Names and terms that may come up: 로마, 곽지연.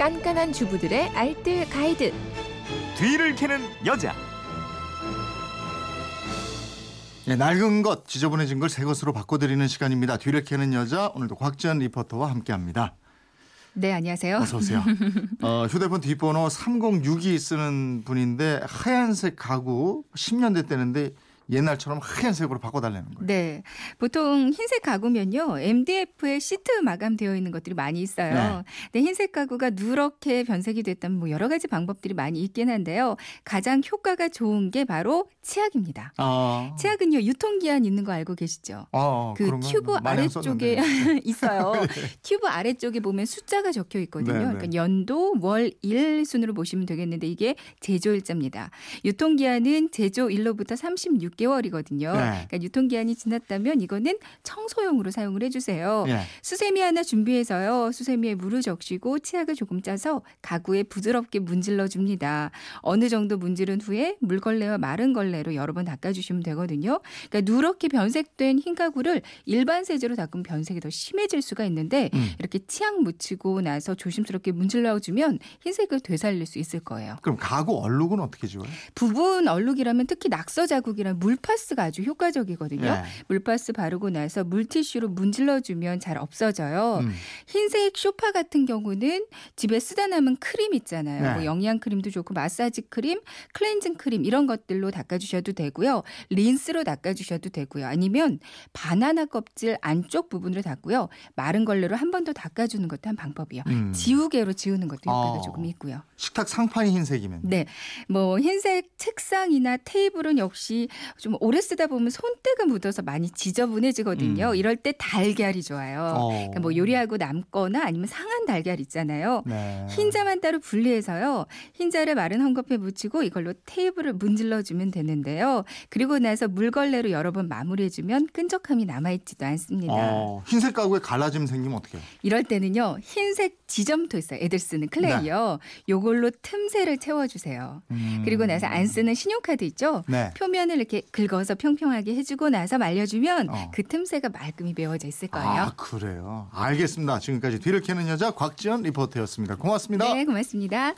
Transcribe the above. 깐깐한 주부들의 알뜰 가이드. 뒤를 캐는 여자. 네, 낡은 것, 지저분해진 걸 새 것으로 바꿔드리는 시간입니다. 뒤를 캐는 여자, 오늘도 곽지연 리포터와 함께합니다. 네, 안녕하세요. 어서 오세요. 휴대폰 뒷번호 3062 쓰는 분인데 하얀색 가구 10년 됐다는데 옛날처럼 하얀색으로 바꿔달라는 거예요. 네. 보통 흰색 가구면요. MDF에 시트 마감되어 있는 것들이 많이 있어요. 네. 근데 흰색 가구가 누렇게 변색이 됐다면 뭐 여러 가지 방법들이 많이 있긴 한데요. 가장 효과가 좋은 게 바로 치약입니다. 치약은요. 유통기한 있는 거 알고 계시죠? 그 튜브 아래쪽에 있어요. 네. 튜브 아래쪽에 보면 숫자가 적혀 있거든요. 네, 네. 그러니까 연도, 월, 일 순으로 보시면 되겠는데 이게 제조일자입니다. 유통기한은 제조일로부터 36개월이거든요. 네. 그러니까 유통기한이 지났다면 이거는 청소용으로 사용을 해주세요. 네. 수세미 하나 준비해서요. 수세미에 물을 적시고 치약을 조금 짜서 가구에 부드럽게 문질러줍니다. 어느 정도 문지른 후에 물걸레와 마른 걸레로 여러 번 닦아주시면 되거든요. 그러니까 누렇게 변색된 흰 가구를 일반 세제로 닦으면 변색이 더 심해질 수가 있는데 이렇게 치약 묻히고 나서 조심스럽게 문질러주면 흰색을 되살릴 수 있을 거예요. 그럼 가구 얼룩은 어떻게 지워요? 부분 얼룩이라면 특히 낙서 자국이라면 물파스가 아주 효과적이거든요. 네. 물파스 바르고 나서 물티슈로 문질러주면 잘 없어져요. 흰색 쇼파 같은 경우는 집에 쓰다 남은 크림 있잖아요. 네. 뭐 영양크림도 좋고 마사지 크림, 클렌징 크림 이런 것들로 닦아주셔도 되고요. 린스로 닦아주셔도 되고요. 아니면 바나나 껍질 안쪽 부분으로 닦고요. 마른 걸레로 한 번 더 닦아주는 것도 한 방법이에요. 지우개로 지우는 것도 효과가 조금 있고요. 식탁 상판이 흰색이면? 네. 뭐 흰색 책상이나 테이블은 역시 좀 오래 쓰다 보면 손때가 묻어서 많이 지저분해지거든요. 이럴 때 달걀이 좋아요. 그러니까 뭐 요리하고 남거나 아니면 상한 달걀 있잖아요. 네. 흰자만 따로 분리해서요. 흰자를 마른 헝겊에 묻히고 이걸로 테이블을 문질러주면 되는데요. 그리고 나서 물걸레로 여러 번 마무리해주면 끈적함이 남아있지도 않습니다. 흰색 가구에 갈라짐 생기면 어떻게 해요? 이럴 때는요. 흰색 지점토 있어요. 애들 쓰는 클레이요. 네. 요걸로 틈새를 채워주세요. 그리고 나서 안 쓰는 신용카드 있죠? 네. 표면을 이렇게 긁어서 평평하게 해주고 나서 말려주면 그 틈새가 말끔히 메워져 있을 거예요. 아, 그래요? 알겠습니다. 지금까지 뒤를 캐는 여자 곽지연 리포터였습니다. 고맙습니다. 네, 고맙습니다.